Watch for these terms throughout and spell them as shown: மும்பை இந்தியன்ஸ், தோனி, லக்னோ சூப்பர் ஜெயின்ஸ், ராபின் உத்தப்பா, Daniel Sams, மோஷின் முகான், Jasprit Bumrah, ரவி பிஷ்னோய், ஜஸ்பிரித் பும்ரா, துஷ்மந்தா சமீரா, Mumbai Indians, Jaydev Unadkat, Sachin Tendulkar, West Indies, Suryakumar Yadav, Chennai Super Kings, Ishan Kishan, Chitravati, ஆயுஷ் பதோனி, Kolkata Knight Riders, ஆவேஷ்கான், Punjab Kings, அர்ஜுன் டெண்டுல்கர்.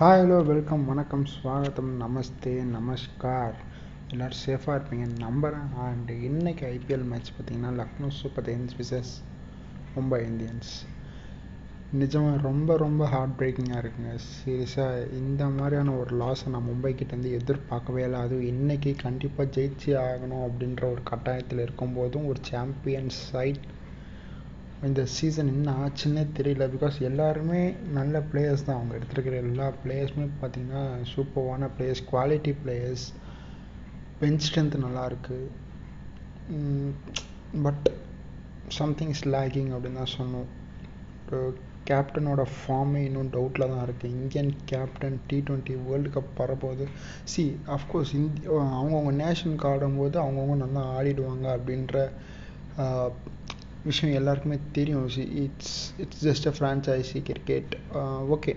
Hi hello welcome வணக்கம் ஸ்வாகத்தம் நமஸ்தே நமஸ்கார் எல்லோரும் சேஃபாக இருப்பீங்க நம்புகிறேன். அண்டு இன்றைக்கி ஐபிஎல் மேட்ச் பார்த்திங்கன்னா Lucknow super Kings versus மும்பை இந்தியன்ஸ். நிஜமாக ரொம்ப ரொம்ப ஹார்ட் பிரேக்கிங்காக இருக்குங்க. சீரியஸாக இந்த மாதிரியான ஒரு லாஸை நான் மும்பைக்கிட்டேருந்து எதிர்பார்க்கவே இல்லை. அதுவும் இன்றைக்கி கண்டிப்பாக ஜெயிச்சு ஆகணும் அப்படின்ற ஒரு கட்டாயத்தில் இருக்கும்போதும் ஒரு சாம்பியன்ஸ் சைட் இந்த சீசன் என்ன ஆச்சுன்னே தெரியல. பிகாஸ் எல்லாருமே நல்ல பிளேயர்ஸ் தான், அவங்க எடுத்துருக்கிற எல்லா பிளேயர்ஸுமே பார்த்திங்கன்னா சூப்பர்வான players, quality players, bench strength நல்லாயிருக்கு. பட் சம்திங் இஸ் லேக்கிங் அப்படின்னு தான் சொன்னோம். கேப்டனோட ஃபார்மே இன்னும் டவுட்டில் தான் இருக்குது. Indian captain T20 world cup வரப்போகுது. சி அஃப்கோர்ஸ் அவங்கவுங்க நேஷனுக்கு ஆடும்போது அவங்கவுங்க நல்லா ஆடிடுவாங்க அப்படின்ற விஷயம் எல்லாருக்குமே தெரியும். It's just a franchise cricket, okay.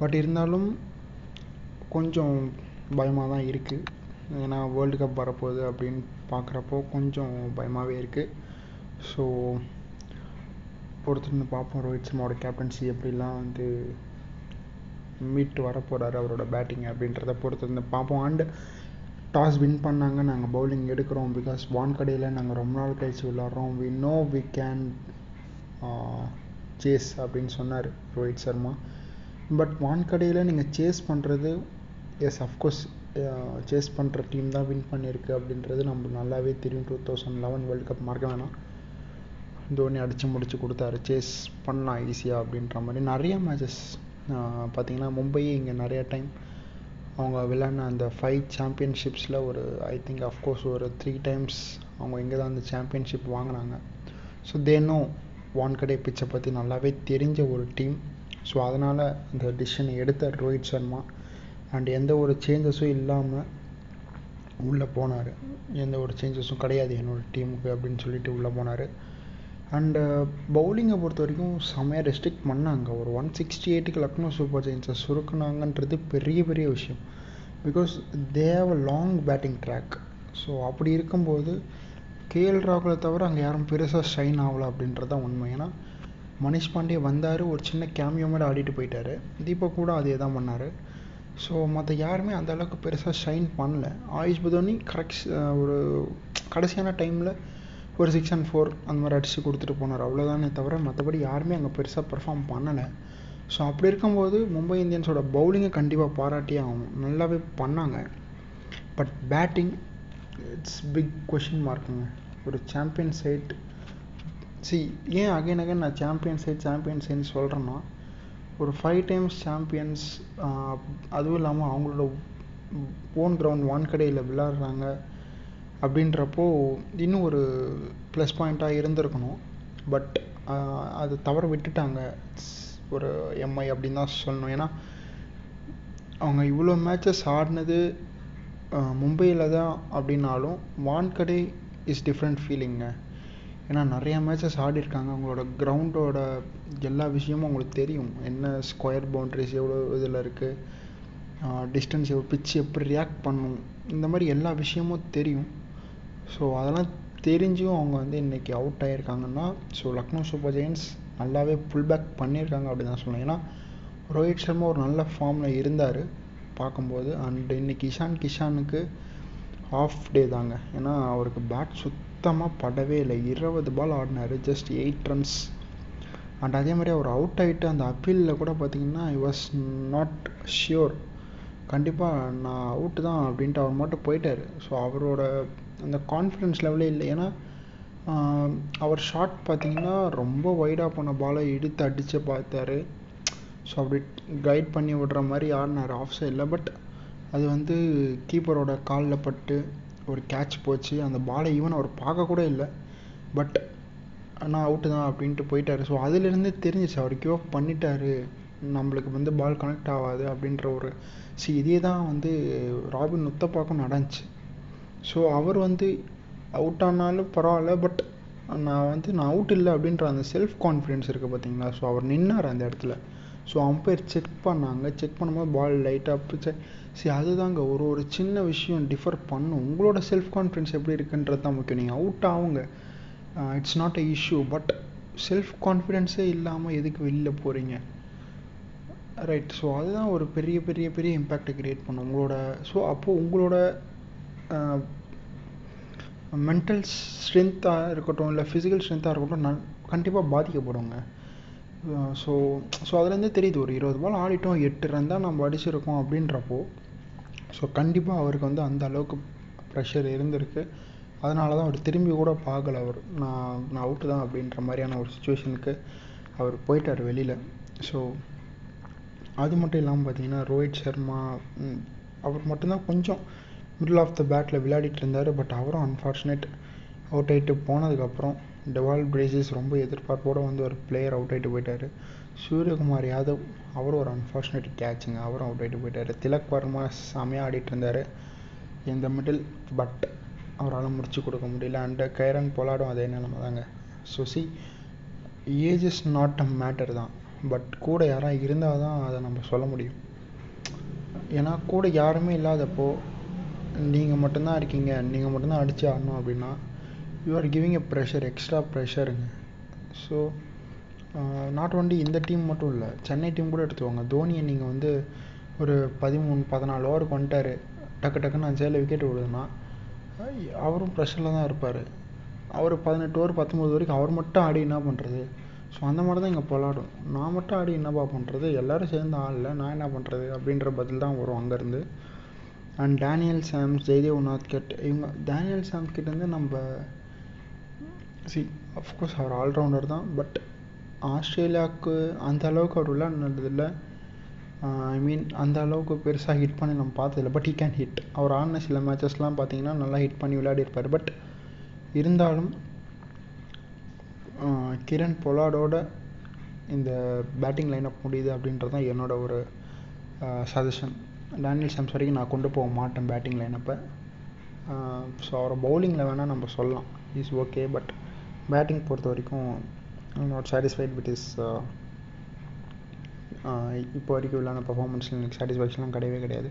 But இருந்தாலும் கொஞ்சம் பயமாக தான் இருக்குது. ஏன்னா வேர்ல்டு கப் வரப்போகுது அப்படின்னு பார்க்குறப்போ கொஞ்சம் பயமாகவே இருக்குது. ஸோ பொறுத்துன்னு பார்ப்போம் ரோஹித் சர்மாவோட கேப்டன்சி எப்படிலாம் மீட்டு வரப்போகிறாரு, அவரோட பேட்டிங் அப்படின்றத பொறுத்துருந்து பார்ப்போம். அண்டு டாஸ் வின் பண்ணாங்க, நாங்கள் பவுலிங் எடுக்கிறோம். பிகாஸ் வான்கடையில் நாங்கள் ரொம்ப நாள் கழிச்சு விளாட்றோம், we know we can chase அப்படின்னு சொன்னார் ரோஹித் சர்மா. பட் வான்கடையில் நீங்கள் சேஸ் பண்ணுறது, எஸ் அஃப்கோர்ஸ் சேஸ் பண்ணுற டீம் தான் வின் பண்ணியிருக்கு அப்படின்றது நம்ம நல்லாவே தெரியும். 2011 வேர்ல்டு கப் மறக்க வேணாம், தோனி அடித்து முடிச்சு கொடுத்தாரு. சேஸ் பண்ணலாம் ஈஸியாக அப்படின்ற மாதிரி நிறைய மேட்சஸ் பார்த்திங்கன்னா மும்பையே இங்கே நிறையா டைம் அவங்க விளையாடின அந்த 5 சாம்பியன்ஷிப்ஸில் ஒரு ஐ திங்க் அஃப்கோர்ஸ் ஒரு 3 டைம்ஸ் அவங்க இங்கே தான் அந்த சாம்பியன்ஷிப் வாங்கினாங்க. ஸோ தேனோ வான்கடே பிச்சை பற்றி நல்லாவே தெரிஞ்ச ஒரு டீம். ஸோ அதனால் அந்த டிசிஷனை எடுத்த ரோஹித் சர்மா அண்ட் எந்த ஒரு சேஞ்சஸும் இல்லாமல் உள்ளே போனார். எந்த ஒரு சேஞ்சஸும் கிடையாது என்னோடய டீமுக்கு அப்படின்னு சொல்லிட்டு உள்ளே போனார். அண்டு பவுலிங்கை பொறுத்த வரைக்கும் செமையாக ரெஸ்ட்ரிக்ட் பண்ணாங்க. ஒரு 168க்கு லக்னோ சூப்பர் ஜெயின்ஸை சுருக்குனாங்கன்றது பெரிய பெரிய விஷயம். Because they have a long batting track. So அப்படி இருக்கும்போது கேஎல் ராகுலை தவிர அங்கே யாரும் பெருசாக ஷைன் ஆகலை அப்படின்றது தான் உண்மை. ஏன்னா மனிஷ் பாண்டே வந்தார், ஒரு சின்ன கேமியோ மாதிரி ஆடிட்டு போயிட்டார். தீபக் கூட அதே தான் பண்ணார். ஸோ மற்ற யாருமே அந்த அளவுக்கு பெருசாக ஷைன் பண்ணல. ஆயுஷ் பதோனி ஒரு கடைசியான டைமில் ஒரு 6 and 4 அந்த மாதிரி அடித்து கொடுத்துட்டு போனார், அவ்வளோதானே தவிர மற்றபடி யாருமே அங்கே பெருசாக பெர்ஃபார்ம் பண்ணலை. ஸோ அப்படி இருக்கும்போது மும்பை இந்தியன்ஸோட பவுலிங்கை கண்டிப்பாக பாராட்டியே ஆகும், நல்லாவே பண்ணாங்க. But batting it's big question மார்க்குங்க. ஒரு சாம்பியன் சைட், ஏன் அகைன் நான் சாம்பியன் சைட்னு சொல்கிறேன்னா, ஒரு 5 டைம்ஸ் சாம்பியன்ஸ், அதுவும் இல்லாமல் அவங்களோட ஓன் கிரவுண்ட் வான்கடையில் விளையாடுறாங்க அப்படின்றப்போ இன்னும் ஒரு ப்ளஸ் பாயிண்ட்டாக இருந்திருக்கணும். பட் அது தவற விட்டுட்டாங்க, ஒரு எம்ஐ அப்படின்னு தான் சொல்லணும். ஏன்னா அவங்க இவ்வளோ மேட்சஸ் ஆடினது மும்பையில் தான் அப்படின்னாலும் வான்கடே இஸ் டிஃப்ரெண்ட் ஃபீலிங்க. ஏன்னா நிறையா மேட்சஸ் ஆடிருக்காங்க, அவங்களோட கிரவுண்டோட எல்லா விஷயமும் அவங்களுக்கு தெரியும். என்ன ஸ்கொயர் பவுண்ட்ரிஸ் எவ்வளோ இதில் இருக்குது, டிஸ்டன்ஸ் எவ்வளோ, பிச்சு எப்படி ரியாக்ட் பண்ணணும், இந்த மாதிரி எல்லா விஷயமும் தெரியும். ஸோ அதெல்லாம் தெரிஞ்சும் அவங்க இன்றைக்கி அவுட் ஆகியிருக்காங்கன்னா, ஸோ லக்னோ சூப்பர் ஜெயின்ஸ் நல்லாவே புல் பேக் பண்ணியிருக்காங்க அப்படின்னு தான் சொன்னேன். ஏன்னா ரோஹித் சர்மா ஒரு நல்ல ஃபார்மில் இருந்தார் பார்க்கும்போது. அண்டு இன்றைக்கி இஷான் கிஷானுக்கு ஆஃப் டே தாங்க. ஏன்னா அவருக்கு பேட் சுத்தமாக படவே இல்லை. 20 பால் ஆடினார், ஜஸ்ட் 8 ரன்ஸ். அண்ட் அதே மாதிரி அவர் அவுட் ஆகிட்டு அந்த அப்பீலில் கூட பார்த்திங்கன்னா ஐ வாஸ் நாட் ஷியோர், கண்டிப்பாக நான் அவுட்டு தான் அப்படின்ட்டு அவர் மட்டும் போயிட்டார். ஸோ அவரோட அந்த கான்ஃபிடென்ஸ் லெவலே இல்லை. ஏன்னா அவர் ஷாட் பார்த்திங்கன்னா ரொம்ப வைடாக போன பாலை இழுத்து அடித்து பார்த்தாரு. ஸோ அப்படி கைட் பண்ணி விடுற மாதிரி ஆடினார் ஆஃப் சைடில். பட் அது கீப்பரோட காலில் பட்டு ஒரு கேட்ச் போச்சு. அந்த பாலை ஈவன் அவர் பார்க்க கூட இல்லை, பட் ஆனால் அவுட்டு தான் அப்படின்ட்டு போயிட்டார். ஸோ அதிலேருந்து தெரிஞ்சிச்சு அவர் கிவ் அப் பண்ணிட்டாரு, நம்மளுக்கு பால் கனெக்ட் ஆகாது அப்படின்ற ஒரு இதே தான் ராபின் உத்தப்பாக்கும் நடந்துச்சு. ஸோ அவர் அவுட் ஆனாலும் பரவாயில்ல, பட் நான் அவுட் இல்லை அப்படின்ற அந்த செல்ஃப் கான்ஃபிடென்ஸ் இருக்குது பார்த்திங்களா. ஸோ அவர் நின்னார் அந்த இடத்துல. ஸோ அம்பையர் செக் பண்ணும்போது பால் லைட்டாக பிச்சை. அதுதாங்க ஒரு சின்ன விஷயம் டிஃபர் பண்ணும். உங்களோட செல்ஃப் கான்ஃபிடென்ஸ் எப்படி இருக்குன்றது தான் முக்கியம். நீங்கள் அவுட் ஆகுங்க, it's not a issue, but self கான்ஃபிடென்ஸே இல்லாமல் எதுக்கு வெளியில் போகிறீங்க? ரைட். ஸோ அதுதான் ஒரு பெரிய பெரிய பெரிய இம்பேக்டை க்ரியேட் பண்ணும் உங்களோட. ஸோ அப்போது உங்களோட மென்டல் ஸ்ட்ரென்த்தாக இருக்கட்டும் இல்லை ஃபிசிக்கல் ஸ்ட்ரென்த்தாக இருக்கட்டும் கண்டிப்பாக பாதிக்கப்படுங்க. ஸோ ஸோ அதுலேருந்தே தெரியுது ஒரு 20 பால் ஆடிட்டோம் 8 ரன் தான் நம்ம அடிச்சிருக்கோம் அப்படின்றப்போ ஸோ கண்டிப்பாக அவருக்கு வந்து அந்த அளவுக்கு ப்ரெஷர் இருந்திருக்கு. அதனால தான் அவர் திரும்பி கூட பார்க்கல. அவர் நான் அவுட்டு தான் அப்படின்ற மாதிரியான ஒரு சுச்சுவேஷனுக்கு அவர் போயிட்டார் வெளியில். ஸோ அது மட்டும் இல்லாமல் பார்த்தீங்கன்னா ரோஹித் சர்மா அவர் மட்டும்தான் கொஞ்சம் மிடில் ஆஃப் த பேட்டில் விளையாடிட்டு இருந்தார். பட் அவரும் அன்ஃபார்ச்சுனேட் அவுட் ஆகிட்டு போனதுக்கப்புறம் டெவால் பிரேசஸ் ரொம்ப எதிர்பார்ப்போடு வந்து ஒரு பிளேயர் அவுட் ஆகிட்டு போயிட்டார். சூரியகுமார் யாதவ் அவரும் ஒரு அன்ஃபார்ச்சுனேட் கேட்சுங்க, அவரும் அவுட் ஆகிட்டு போயிட்டார். திலக் வர்மா செமையாக ஆடிட்டு இருந்தார் இந்த மிடில், பட் அவரால் முடிச்சு கொடுக்க முடியல. அண்டு கீரன் பொலார்டும் அதே நிலைமை தாங்க. So see age is not a matter தான், பட் கூட யாராக இருந்தால் தான் அதை நம்ம சொல்ல முடியும். ஏன்னா கூட யாருமே இல்லாதப்போ நீங்கள் மட்டும்தான் இருக்கீங்க, நீங்கள் மட்டும்தான் அடித்து ஆடணும் அப்படின்னா you are giving a pressure, extra ப்ரெஷருங்க. ஸோ நாட் ஒன்லி இந்த டீம் மட்டும் இல்லை, சென்னை டீம் கூட எடுத்துவாங்க. தோனியை நீங்கள் வந்து ஒரு 13-14 ஓவருக்கு வந்துட்டார், டக்கு டக்குன்னு 6 விக்கெட் விடுதுன்னா அவரும் ப்ரெஷரில் தான் இருப்பார். அவர் 18 ஓவர் 19 வரைக்கும் அவர் மட்டும் ஆடி என்ன பண்ணுறது? ஸோ அந்த மாதிரி தான் இங்கே போராடும். நான் மட்டும் ஆடி என்னப்பா பண்ணுறது, எல்லோரும் சேர்ந்து ஆடல நான் என்ன பண்ணுறது அப்படின்ற பதில் தான் வரும் அங்கேருந்து. And Daniel Sams, Jaydev Unadkat, இவங்க டேனியல் சாம்ஸ் கிட்டேருந்து நம்ம சி அஃப்கோர்ஸ் அவர் ஆல்ரவுண்டர் தான், பட் ஆஸ்திரேலியாவுக்கு அந்த அளவுக்கு அவர் விளையாடுனதில்லை. ஐ மீன் அந்த அளவுக்கு பெருசாக ஹிட் பண்ணி நம்ம பார்த்ததில்லை. But he can hit. அவர் ஆடின சில மேட்சஸ்லாம் பார்த்தீங்கன்னா நல்லா ஹிட் பண்ணி விளையாடிருப்பார். பட் இருந்தாலும் கீரன் பொலார்டோட இந்த பேட்டிங் லைனப் முடியுது அப்படின்றது தான் என்னோட ஒரு சஜஷன். டேனியல் சாம்ஸ் வரைக்கும் நான் கொண்டு போக மாட்டேன் பேட்டிங் லைனப்பை. ஸோ அவரை பவுலிங்கில் வேணால் நம்ம சொல்லலாம், இஸ் ஓகே, பட் பேட்டிங் பொறுத்த வரைக்கும் I'm not satisfied with is இப்போ வரைக்கும் இல்லாத பர்ஃபார்மன்ஸில் எனக்கு சாட்டிஸ்ஃபேக்ஷன்லாம் கிடையவே கிடையாது.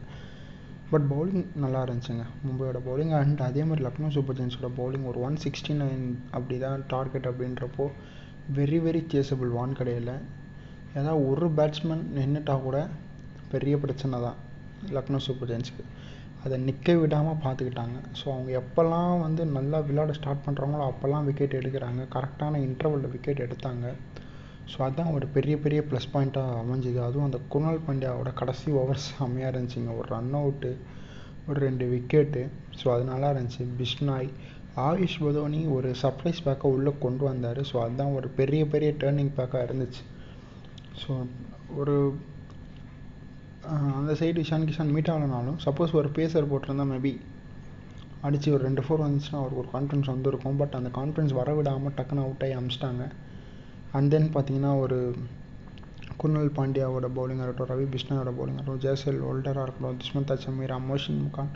பட் பவுலிங் நல்லா இருந்துச்சுங்க மும்பையோட பவுலிங். அண்ட் அதே மாதிரி லக்னோ சூப்பர் ஜெயின்ஸோட பவுலிங் ஒரு 169 அப்படி தான் டார்கெட் அப்படின்றப்போ வெரி வெரி சேசபிள் வான் கிடையாது. ஏதாவது ஒரு பேட்ஸ்மேன் நின்றுட்டால் கூட பெரிய பிரச்சனை தான் லக்னோ சூப்பர் ஜெயின்ஸுக்கு. அதை நிற்க விடாமல் பார்த்துக்கிட்டாங்க. ஸோ அவங்க எப்போல்லாம் வந்து நல்லா விளையாட ஸ்டார்ட் பண்ணுறாங்களோ அப்போல்லாம் விக்கெட் எடுக்கிறாங்க, கரெக்டான இன்டர்வலில் விக்கெட் எடுத்தாங்க. ஸோ அதுதான் ஒரு பெரிய பெரிய ப்ளஸ் பாயிண்ட்டாக அமைஞ்சுது. அதுவும் அந்த குணால் பாண்டியாவோட கடைசி ஓவர்ஸ் செம்மையாக இருந்துச்சுங்க. ஒரு ரன் அவுட்டு, ஒரு 2 விக்கெட்டு. ஸோ அது நல்லா இருந்துச்சு. பிஷ்னாய், ஆயுஷ் பதோனி ஒரு சர்ப்ரைஸ் பேக்கை உள்ளே கொண்டு வந்தார். ஸோ அதுதான் ஒரு பெரிய பெரிய டேர்னிங் பேக்காக இருந்துச்சு. ஸோ ஒரு அந்த சைடு இஷான் கிஷான் மீட் ஆகலைனாலும் சப்போஸ் ஒரு பேசர் போட்டிருந்தால் மேபி அடித்து ஒரு 2-4 வந்துச்சுன்னா அவருக்கு ஒரு கான்ஃபிடன்ஸ் வந்துருக்கும். பட் அந்த கான்ஃபிடன்ஸ் வர விடாமல் டக்குன்னு அவுட் ஆகி அமிச்சிட்டாங்க. அண்ட் தென் பார்த்தீங்கன்னா ஒரு குணால் பாண்டியாவோட பவுலிங்காக இருக்கட்டும், ரவி பிஷ்னோயோட பவுலிங்காக இருக்கட்டும், ஜேசல் ஓல்டராக இருக்கட்டும், துஷ்மந்தா சமீரா, மோஷின் முகான்,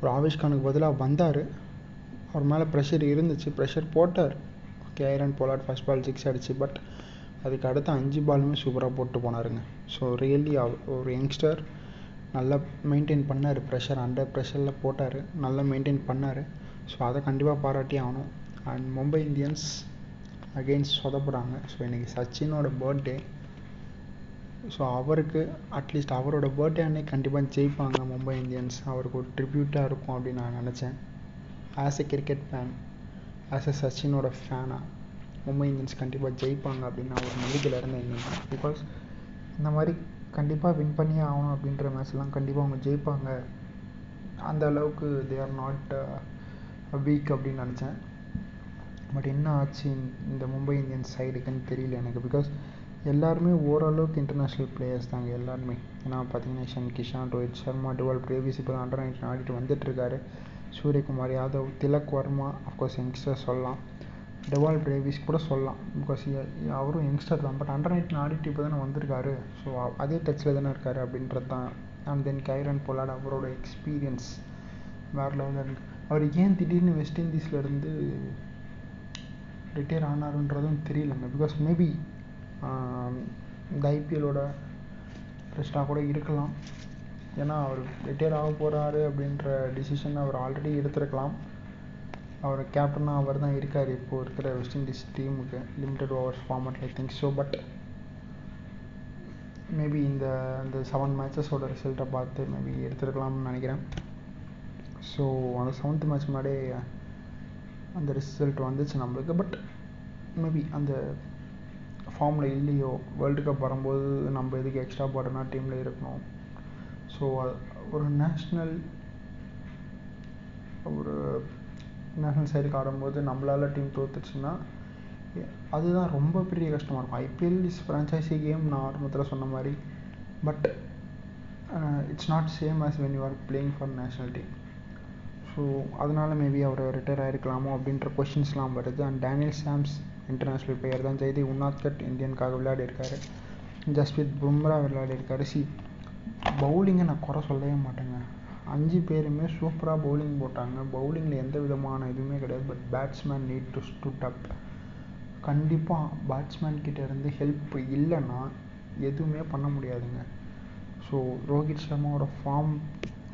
ஒரு ஆவேஷ்கானுக்கு பதிலாக வந்தார். அவர் மேலே ப்ரெஷர் இருந்துச்சு, ப்ரெஷர் போட்டார். கீரன் பொலார்ட் ஃபர்ஸ்ட் பால் 6 அடிச்சு, பட் அதுக்கு அடுத்த 5 பாலுமே சூப்பராக போட்டு போனாருங்க. ஸோ ரியலி ஒரு யங்ஸ்டர் நல்லா மெயின்டைன் பண்ணார். ப்ரெஷர் அண்டர் ப்ரெஷரில் போட்டார், நல்லா மெயின்டைன் பண்ணார். ஸோ அதை கண்டிப்பாக பாராட்டி ஆகணும். அண்ட் மும்பை இந்தியன்ஸ் அகெயின்ஸ்ட் சொதப்படுறாங்க. ஸோ இன்றைக்கி சச்சினோட பர்த்டே. ஸோ அவருக்கு அட்லீஸ்ட் அவரோட பர்த்டே அன்னைக்கு கண்டிப்பாக ஜெயிப்பாங்க மும்பை இந்தியன்ஸ். அவருக்கு ஒரு ட்ரிபியூட்டாக இருக்கும் அப்படின்னு நான் நினச்சேன். As a cricket fan, as a சச்சினோட ஃபேனாக மும்பை இந்தியன்ஸ் கண்டிப்பாக ஜெயிப்பாங்க அப்படின்னு நான் ஒரு நம்பிக்கையில் இருந்தேன் இன்னைக்கு. பிகாஸ் இந்த மாதிரி கண்டிப்பாக வின் பண்ணி ஆகணும் அப்படின்ற மேட்ச்லாம் கண்டிப்பாக அவங்க ஜெயிப்பாங்க. அந்த அளவுக்கு தே ஆர் நாட் வீக் அப்படின்னு நினச்சேன். பட் என்ன ஆச்சு இந்த மும்பை இந்தியன்ஸ் சைடுக்குன்னு தெரியல எனக்கு. பிகாஸ் எல்லாருமே ஓரளவுக்கு இன்டர்நேஷ்னல் பிளேயர்ஸ் தாங்க எல்லாருமே. ஏன்னா பார்த்தீங்கன்னா இஷான் கிஷான், ரோஹிட் சர்மா, டுவல் பிரேவிஸ் இப்போ தான் அண்டர் 19 ஆடிட்டு வந்துட்டுருக்காரு. சூரியகுமார் யாதவ், திலக் வர்மா, அஃப்கோர்ஸ் யங்ஸ்டர் சொல்லலாம். டெவால் பிரேவிஸ் கூட சொல்லலாம், பிகாஸ் அவரும் யங்ஸ்டர் தான். பட் அண்டர் 19 ஆடிட்டு இப்போ தானே வந்திருக்காரு. ஸோ அதே டச்சில் தானே இருக்கார் அப்படின்றது தான். அண்ட் தென் கீரன் பொலார்ட் அவரோட எக்ஸ்பீரியன்ஸ் வேறு லெவலில் இருக்குது. அவர் ஏன் திடீர்னு வெஸ்ட் இண்டீஸ்லேருந்து ரிட்டையர் ஆனாருன்றதும் தெரியலங்க. பிகாஸ் மேபி இந்த ஐபிஎல்லோட ப்ரெஸ்டாக கூட இருக்கலாம். ஏன்னா அவர் ரிட்டையர் ஆக போகிறாரு அப்படின்ற டிசிஷன் அவர் ஆல்ரெடி எடுத்துருக்கலாம். அவர் கேப்டனாக அவர் தான் இருக்கார் இப்போது இருக்கிற வெஸ்ட் இண்டீஸ் டீமுக்கு லிமிட்டட் ஓவர்ஸ் ஃபார்மேட்டில் திங்க். ஸோ பட் மேபி இந்த 7 மேட்சஸோட ரிசல்ட்டை பார்த்து மேபி எடுத்துருக்கலாம்னு நினைக்கிறேன். ஸோ அந்த 7th மேட்ச் முன்னாடியே அந்த ரிசல்ட் வந்துச்சு நம்மளுக்கு. பட் மேபி அந்த ஃபார்மில் இல்லையோ, வேர்ல்டு கப் வரும்போது நம்ம எதுக்கு எக்ஸ்ட்ரா பார்டனாக டீமில் இருக்கணும். ஸோ ஒரு நேஷ்னல் சைடுக்கு ஆடும்போது நம்மளால் டீம் தோத்துச்சுன்னா அதுதான் ரொம்ப பெரிய கஷ்டமாக இருக்கும். ஐபிஎல் இஸ் ஃப்ரான்ச்சைசி கேம், நான் ஆரம்பத்தில் சொன்ன மாதிரி. But it's not same as when you are playing for national team. So அதனால் மேபி அவர் ரிட்டையர் ஆகிருக்கலாமோ அப்படின்ற கொஷின்ஸ்லாம் வருது. And Daniel Sams international player தான். ஜெய்தேவ் உனாத்கட் இந்தியனுக்காக விளையாடிருக்காரு. ஜஸ்பிரித் பும்ரா விளையாடிருக்காரு. பவுலிங்கை நான் குறை சொல்லவே மாட்டேங்க. 5 பேருமே சூப்பராக பவுலிங் போட்டாங்க. பவுலிங்கில் எந்த விதமான இதுவுமே கிடையாது. But batsman need to stood up. கண்டிப்பாக பேட்ஸ்மேன் கிட்டேருந்து ஹெல்ப் இல்லைன்னா எதுவுமே பண்ண முடியாதுங்க. ஸோ ரோஹித் சர்மாவோட ஃபார்ம்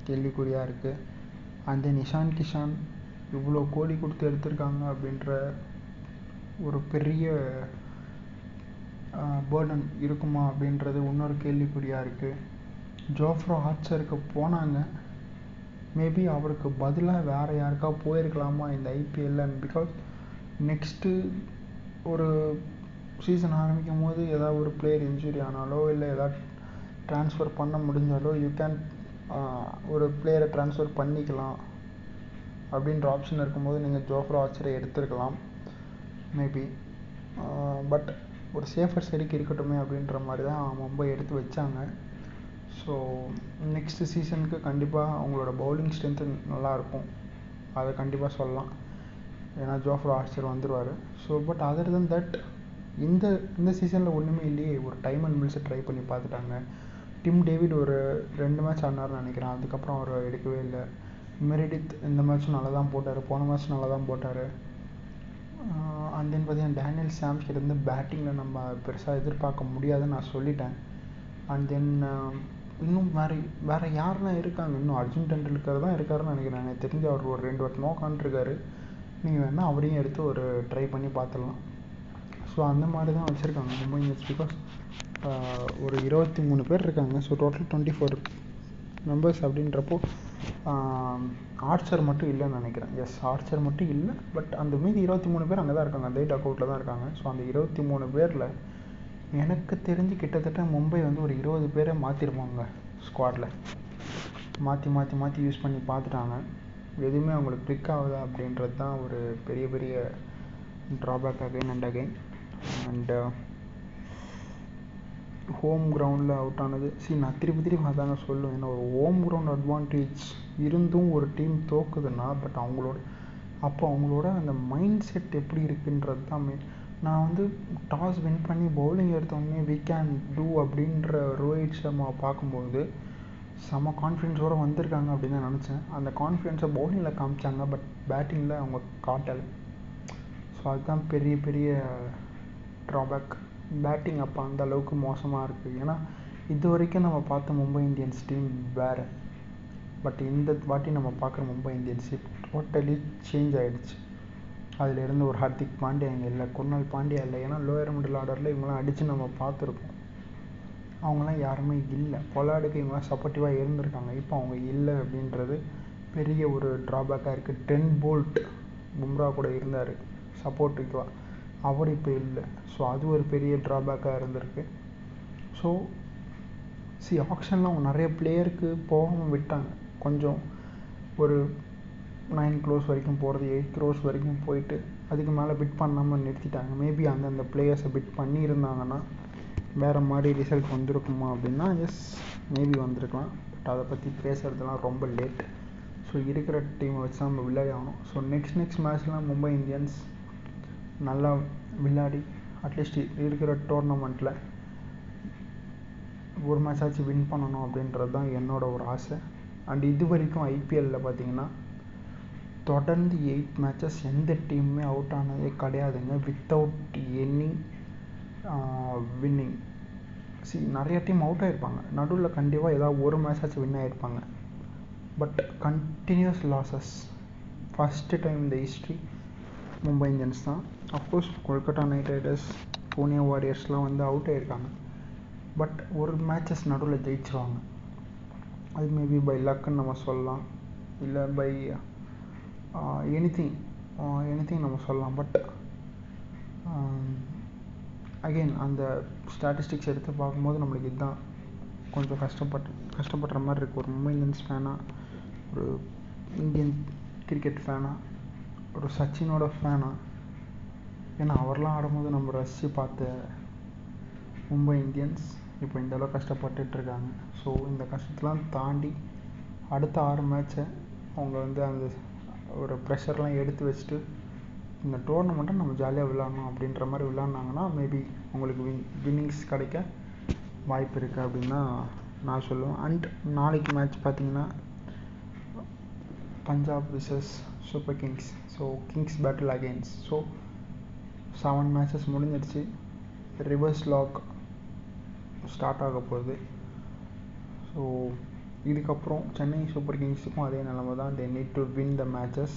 கேள்விக்குறியாக இருக்குது. அண்ட் தென் இஷான் கிஷான் இவ்வளோ கோடி கொடுத்து எடுத்திருக்காங்க அப்படின்ற ஒரு பெரிய பேர்டன் இருக்குமா அப்படின்றது இன்னொரு கேள்விக்குறியாக இருக்குது. ஜோஃப்ரா ஆர்ச்சருக்கு போனாங்க. மேபி அவருக்கு பதிலாக வேறு யாருக்கா போயிருக்கலாமா இந்த ஐபிஎல்லில்? பிகாஸ் நெக்ஸ்ட்டு ஒரு சீசன் ஆரம்பிக்கும் போது ஏதாவது ஒரு பிளேயர் இன்ஜுரி ஆனாலோ இல்லை ஏதாவது ட்ரான்ஸ்ஃபர் பண்ண முடிஞ்சாலோ யூ கேன் ஒரு பிளேயரை ட்ரான்ஸ்ஃபர் பண்ணிக்கலாம் அப்படின்ற ஆப்ஷன் இருக்கும்போது நீங்கள் ஜோஃப்ரா ஆர்ச்சரை எடுத்துருக்கலாம் மேபி. பட் ஒரு சேஃபர் சைடுக்கு இருக்கட்டுமே அப்படின்ற மாதிரி தான் மும்பை எடுத்து வச்சாங்க. ஸோ நெக்ஸ்ட் சீசனுக்கு கண்டிப்பாக அவங்களோட பவுலிங் ஸ்ட்ரென்த்து நல்லாயிருக்கும், அதை கண்டிப்பாக சொல்லலாம். ஏன்னா ஜோஃப்ரா ஆர்ச்சர் வந்துடுவார். So but other then that இந்த சீசனில் ஒன்றுமே இல்லையே. ஒரு டைம் அண்ட் மில்ஸை ட்ரை பண்ணி பார்த்துட்டாங்க. டிம் டேவிட் ஒரு 2 மேட்ச் ஆனார்னு நினைக்கிறேன், அதுக்கப்புறம் அவர் எடுக்கவே இல்லை. மெரிடித் இந்த மேட்ச்சும் நல்லா தான் போட்டார், போன மேட்ச் நல்லா தான் போட்டார். அண்ட் தென் பார்த்தீங்கன்னா டேனியல் சாம்ஸ் கிட்டேருந்து பேட்டிங்கில் நம்ம பெருசாக எதிர்பார்க்க முடியாதுன்னு நான் சொல்லிட்டேன். அண்ட் தென் இன்னும் வேறு யாரெலாம் இருக்காங்க? இன்னும் அர்ஜுன் டெண்டுல்கர் தான் இருக்காருன்னு நினைக்கிறேன். எனக்கு தெரிஞ்சு அவர் ஒரு 2 வாட்டி நோக்கான்ட்ருக்காரு. நீங்கள் வேணால் அவரையும் எடுத்து ஒரு ட்ரை பண்ணி பார்த்துடலாம். ஸோ அந்த மாதிரி தான் வச்சுருக்காங்க மும்பை இந்தியன்ஸ். பிகாஸ் ஒரு 23 பேர் இருக்காங்க. ஸோ டோட்டல் 24 மெம்பர்ஸ் அப்படின்றப்போ ஆர்ச்சர் மட்டும் இல்லைன்னு நினைக்கிறேன். எஸ், ஆர்ச்சர் மட்டும் இல்லை. பட் அந்த மீதி 23 பேர் அங்கே தான் இருக்காங்க, அந்த டேட் அக்கௌண்ட்டில் தான் இருக்காங்க. ஸோ அந்த 23 பேரில் எனக்கு தெரிஞ்சு கிட்டத்தட்ட மும்பை வந்து ஒரு 20 பேரை மாற்றிருப்பாங்க. ஸ்குவாடில் மாற்றி யூஸ் பண்ணி பார்த்துட்டாங்க. எதுவுமே அவங்களுக்கு கிளிக் ஆகுதா அப்படின்றது தான் ஒரு பெரிய பெரிய ட்ராபேக் அகைன். அண்டு ஹோம் கிரவுண்டில் அவுட் ஆனது நான் திருப்பி அதாங்க சொல்லுவேன். ஏன்னா ஒரு ஹோம் கிரவுண்ட் அட்வான்டேஜ் இருந்தும் ஒரு டீம் தோக்குதுன்னா பட் அப்போ அவங்களோட அந்த மைண்ட் செட் எப்படி இருக்குன்றது தான் மெயின். நான் வந்து டாஸ் வின் பண்ணி பவுலிங் எடுத்தோடனே வி கேன் டூ அப்படின்ற ரோஹித் சர்மா பார்க்கும்போது செம்ம கான்ஃபிடென்ஸோடு வந்திருக்காங்க அப்படின்னு தான் நினச்சேன். அந்த கான்ஃபிடென்ஸை பவுலிங்கில் காமிச்சாங்க, பட் பேட்டிங்கில் அவங்க காட்டலை. ஸோ அதுதான் பெரிய பெரிய ட்ராபேக். பேட்டிங் அப்போ அந்த அளவுக்கு மோசமாக இருக்குது. ஏன்னா இது வரைக்கும் நம்ம பார்த்த மும்பை இந்தியன்ஸ் டீம் வேறு, பட் இந்த வாட்டி நம்ம பார்க்குற மும்பை இந்தியன்ஸ் டோட்டலி சேஞ்ச் ஆகிடுச்சு. அதிலிருந்து ஒரு ஹர்திக் பாண்டியா இல்லை, குர்னால் பாண்டியா இல்லை. ஏன்னா லோயர் மிடில் ஆர்டரில் இவங்களாம் அடித்து நம்ம பார்த்துருக்கோம். அவங்களாம் யாருமே இல்லை. பொலாடுக்கு இவங்களாம் சப்போர்ட்டிவாக இருந்திருக்காங்க, இப்போ அவங்க இல்லை அப்படின்றது பெரிய ஒரு ட்ராபேக்காக இருக்குது. 10 போல்ட் பும்ரா கூட இருந்தார் சப்போர்ட்டிவாக, அவர் இப்போ இல்லை. ஸோ அது ஒரு பெரிய ட்ராபேக்காக இருந்திருக்கு. ஸோ ஆக்ஷன்லாம் அவங்க நிறைய பிளேயருக்கு போகாமல் விட்டாங்க. கொஞ்சம் ஒரு 9 crores வரைக்கும் போகிறது, 8 crores வரைக்கும் போயிட்டு அதுக்கு மேலே பிட் பண்ணாமல் நிறுத்திட்டாங்க. மேபி அந்தந்த பிளேயர்ஸை பிட் பண்ணியிருந்தாங்கன்னா வேறு மாதிரி ரிசல்ட் வந்திருக்குமா அப்படின்னா எஸ், மேபி வந்திருக்கலாம். பட் அதை பற்றி பேசுகிறதுலாம் ரொம்ப லேட். ஸோ இருக்கிற டீமை வச்சு தான் நம்ம விளையாடி ஆகணும். ஸோ நெக்ஸ்ட் மேட்ச்லாம் மும்பை இந்தியன்ஸ் நல்லா விளையாடி அட்லீஸ்ட் இருக்கிற டோர்னமெண்ட்டில் ஒரு மேட்சாச்சும் வின் பண்ணணும் அப்படின்றது தான் என்னோடய ஒரு ஆசை. அண்ட் இது வரைக்கும் ஐபிஎல்லில் பார்த்திங்கன்னா தொடர்ந்து 8 மேட்சஸ் எந்த டீமுமே அவுட் ஆனதே கிடையாதுங்க, வித்தவுட் எனி வின்னிங். நிறைய டீம் அவுட் ஆகிருப்பாங்க, நடுவில் கண்டிப்பாக ஏதாவது ஒரு மேட்சாச்சும் வின் ஆகிருப்பாங்க. But continuous losses first time இந்த ஹிஸ்ட்ரி மும்பை இந்தியன்ஸ் தான். Of course Kolkata night Riders, Pune வாரியர்ஸ்லாம் வந்து அவுட் ஆகிருக்காங்க. பட் ஒரு மேட்சஸ் நடுவில் ஜெயிச்சிருவாங்க. அது மேபி பை லக்குன்னு நம்ம சொல்லலாம், இல்லை பை எனி திங் நம்ம சொல்லலாம். பட் அகெயின் அந்த ஸ்டாட்டிஸ்டிக்ஸ் எடுத்து பார்க்கும்போது நம்மளுக்கு இதுதான் கொஞ்சம் கஷ்டப்படுற மாதிரி இருக்குது. ஒரு மும்பை இந்தியன்ஸ் ஃபேனாக, ஒரு இந்தியன் கிரிக்கெட் ஃபேனாக, ஒரு சச்சினோட ஃபேனாக, ஏன்னா அவர்லாம் ஆடும்போது நம்ம ரசித்து பார்த்த மும்பை இந்தியன்ஸ் இப்போ இந்தளவு கஷ்டப்பட்டுட்ருக்காங்க. ஸோ இந்த கஷ்டத்தெலாம் தாண்டி அடுத்த 6 மேட்சை அவங்க அந்த ஒரு ப்ரெஷர்லாம் எடுத்து வச்சுட்டு இந்த டோர்னமெண்ட்டை நம்ம ஜாலியாக விளாட்ணும் அப்படின்ற மாதிரி விளாட்னாங்கன்னா மேபி அவங்களுக்கு வின்னிங்ஸ் கிடைக்க வாய்ப்பு இருக்குது அப்படின்னா நான் சொல்லுவேன். அண்ட் நாளைக்கு மேட்ச் பார்த்திங்கன்னா Punjab versus super Kings. So Kings battle against. So 7 matches முடிஞ்சிடுச்சு. ரிவர்ஸ் லாக் ஸ்டார்ட் ஆக போகுது. ஸோ இதுக்கப்புறம் சென்னை சூப்பர் கிங்ஸுக்கும் அதே நிலமை தான். They need to win the matches.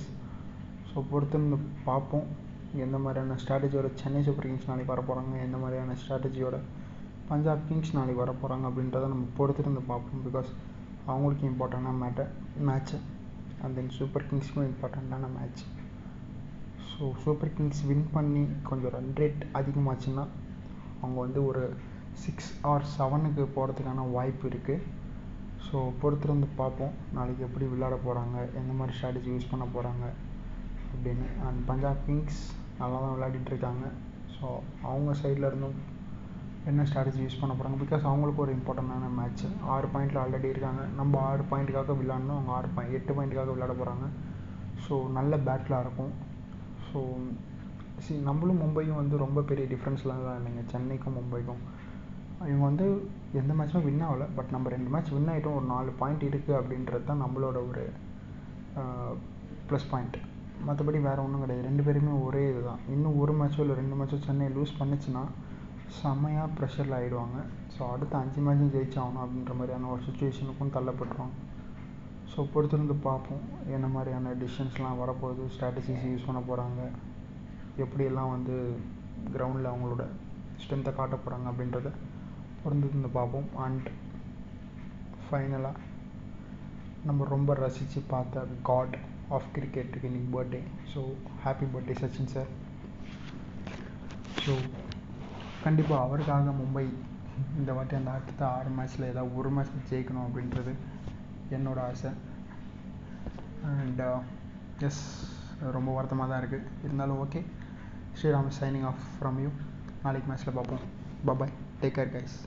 So பொறுத்திருந்து பார்ப்போம் எந்த மாதிரியான ஸ்ட்ராட்டஜியோட சென்னை சூப்பர் கிங்ஸ் நாளைக்கு வர போகிறாங்க, எந்த மாதிரியான ஸ்ட்ராட்டஜியோட பஞ்சாப் கிங்ஸ் நாளைக்கு வர போகிறாங்க அப்படின்றத நம்ம பொறுத்திருந்து பார்ப்போம். பிகாஸ் அவங்களுக்கு இம்பார்ட்டண்டான மேட்ச்சு அண்ட் தென் சூப்பர் கிங்ஸ்க்கும் இம்பார்ட்டண்ட்டான match. So super Kings win பண்ணி கொஞ்சம் ரன் ரேட் அதிகமாச்சுன்னா அவங்க ஒரு 6 or 7க்கு போகிறதுக்கான வாய்ப்பு இருக்குது. ஸோ பொறுத்திருந்து பார்ப்போம் நாளைக்கு எப்படி விளையாட போகிறாங்க, எந்த மாதிரி ஸ்ட்ராட்டஜி யூஸ் பண்ண போகிறாங்க அப்படின்னு. அண்ட் பஞ்சாப் கிங்ஸ் நல்லா தான் விளையாடிட்டுருக்காங்க. ஸோ அவங்க சைடில் இருந்தும் என்ன ஸ்ட்ராட்டஜி யூஸ் பண்ண போகிறாங்க, பிகாஸ் அவங்களுக்கு ஒரு இம்பார்ட்டண்டான மேட்ச்சு. 6 பாயிண்டில் ஆல்ரெடி இருக்காங்க. நம்ம 6 பாயிண்ட்டுக்காக விளையாடணும், அவங்க 8 பாயிண்ட்டுக்காக விளையாட போகிறாங்க. ஸோ நல்ல பேட்டிலாக இருக்கும். ஸோ நம்மளும் மும்பையும் ரொம்ப பெரிய டிஃப்ரென்ஸ்லாம் தான் இல்லைங்க சென்னைக்கும் மும்பைக்கும். இவங்க எந்த மேட்ச்சும் வின் ஆகலை, பட் நம்ம 2 மேட்ச் வின் ஆகிட்டோம், ஒரு 4 பாயிண்ட் இருக்குது அப்படின்றது தான் நம்மளோட ஒரு ப்ளஸ் பாயிண்ட். மற்றபடி வேறு ஒன்றும் கிடையாது. 2 பேருமே ஒரே இது தான். இன்னும் ஒரு மேட்சோ இல்லை 2 மேட்சோ சென்னை லூஸ் பண்ணிச்சுன்னா செம்மையாக ப்ரெஷரில் ஆகிடுவாங்க. ஸோ அடுத்த 5 மேட்சும் ஜெயிச்சாகணும் அப்படின்ற மாதிரியான ஒரு சுச்சுவேஷனுக்கும் தள்ளப்பட்டுருவாங்க. ஸோ பொறுத்திருந்து பார்ப்போம் என்ன மாதிரியான டிசிஷன்ஸ்லாம் வரப்போகுது, ஸ்ட்ராட்டஜிஸ் யூஸ் பண்ண போகிறாங்க, எப்படியெல்லாம் கிரவுண்டில் அவங்களோட ஸ்ட்ரென்த்தை காட்ட போகிறாங்க அப்படின்றத பொறுத்திருந்து பார்ப்போம். அண்ட் ஃபைனலாக நம்ம ரொம்ப ரசித்து பார்த்த காட் ஆஃப் கிரிக்கெட்டுக்கு இன்னைக்கு birthday. So happy birthday Sachin sir. So கண்டிப்பாக அவருக்காக மும்பை இந்த வாட்டி அந்த அடுத்த 6 மேட்ச்சில் ஏதாவது ஒரு மேட்ச் ஜெயிக்கணும் அப்படின்றது என்னோட ஆசை. அண்ட் எஸ் ரொம்ப வருத்தமாக தான் இருக்குது. இருந்தாலும் okay. Sriram signing off from you. நாளைக்கு மேட்ச்சில் பார்ப்போம். பாய். Take care guys.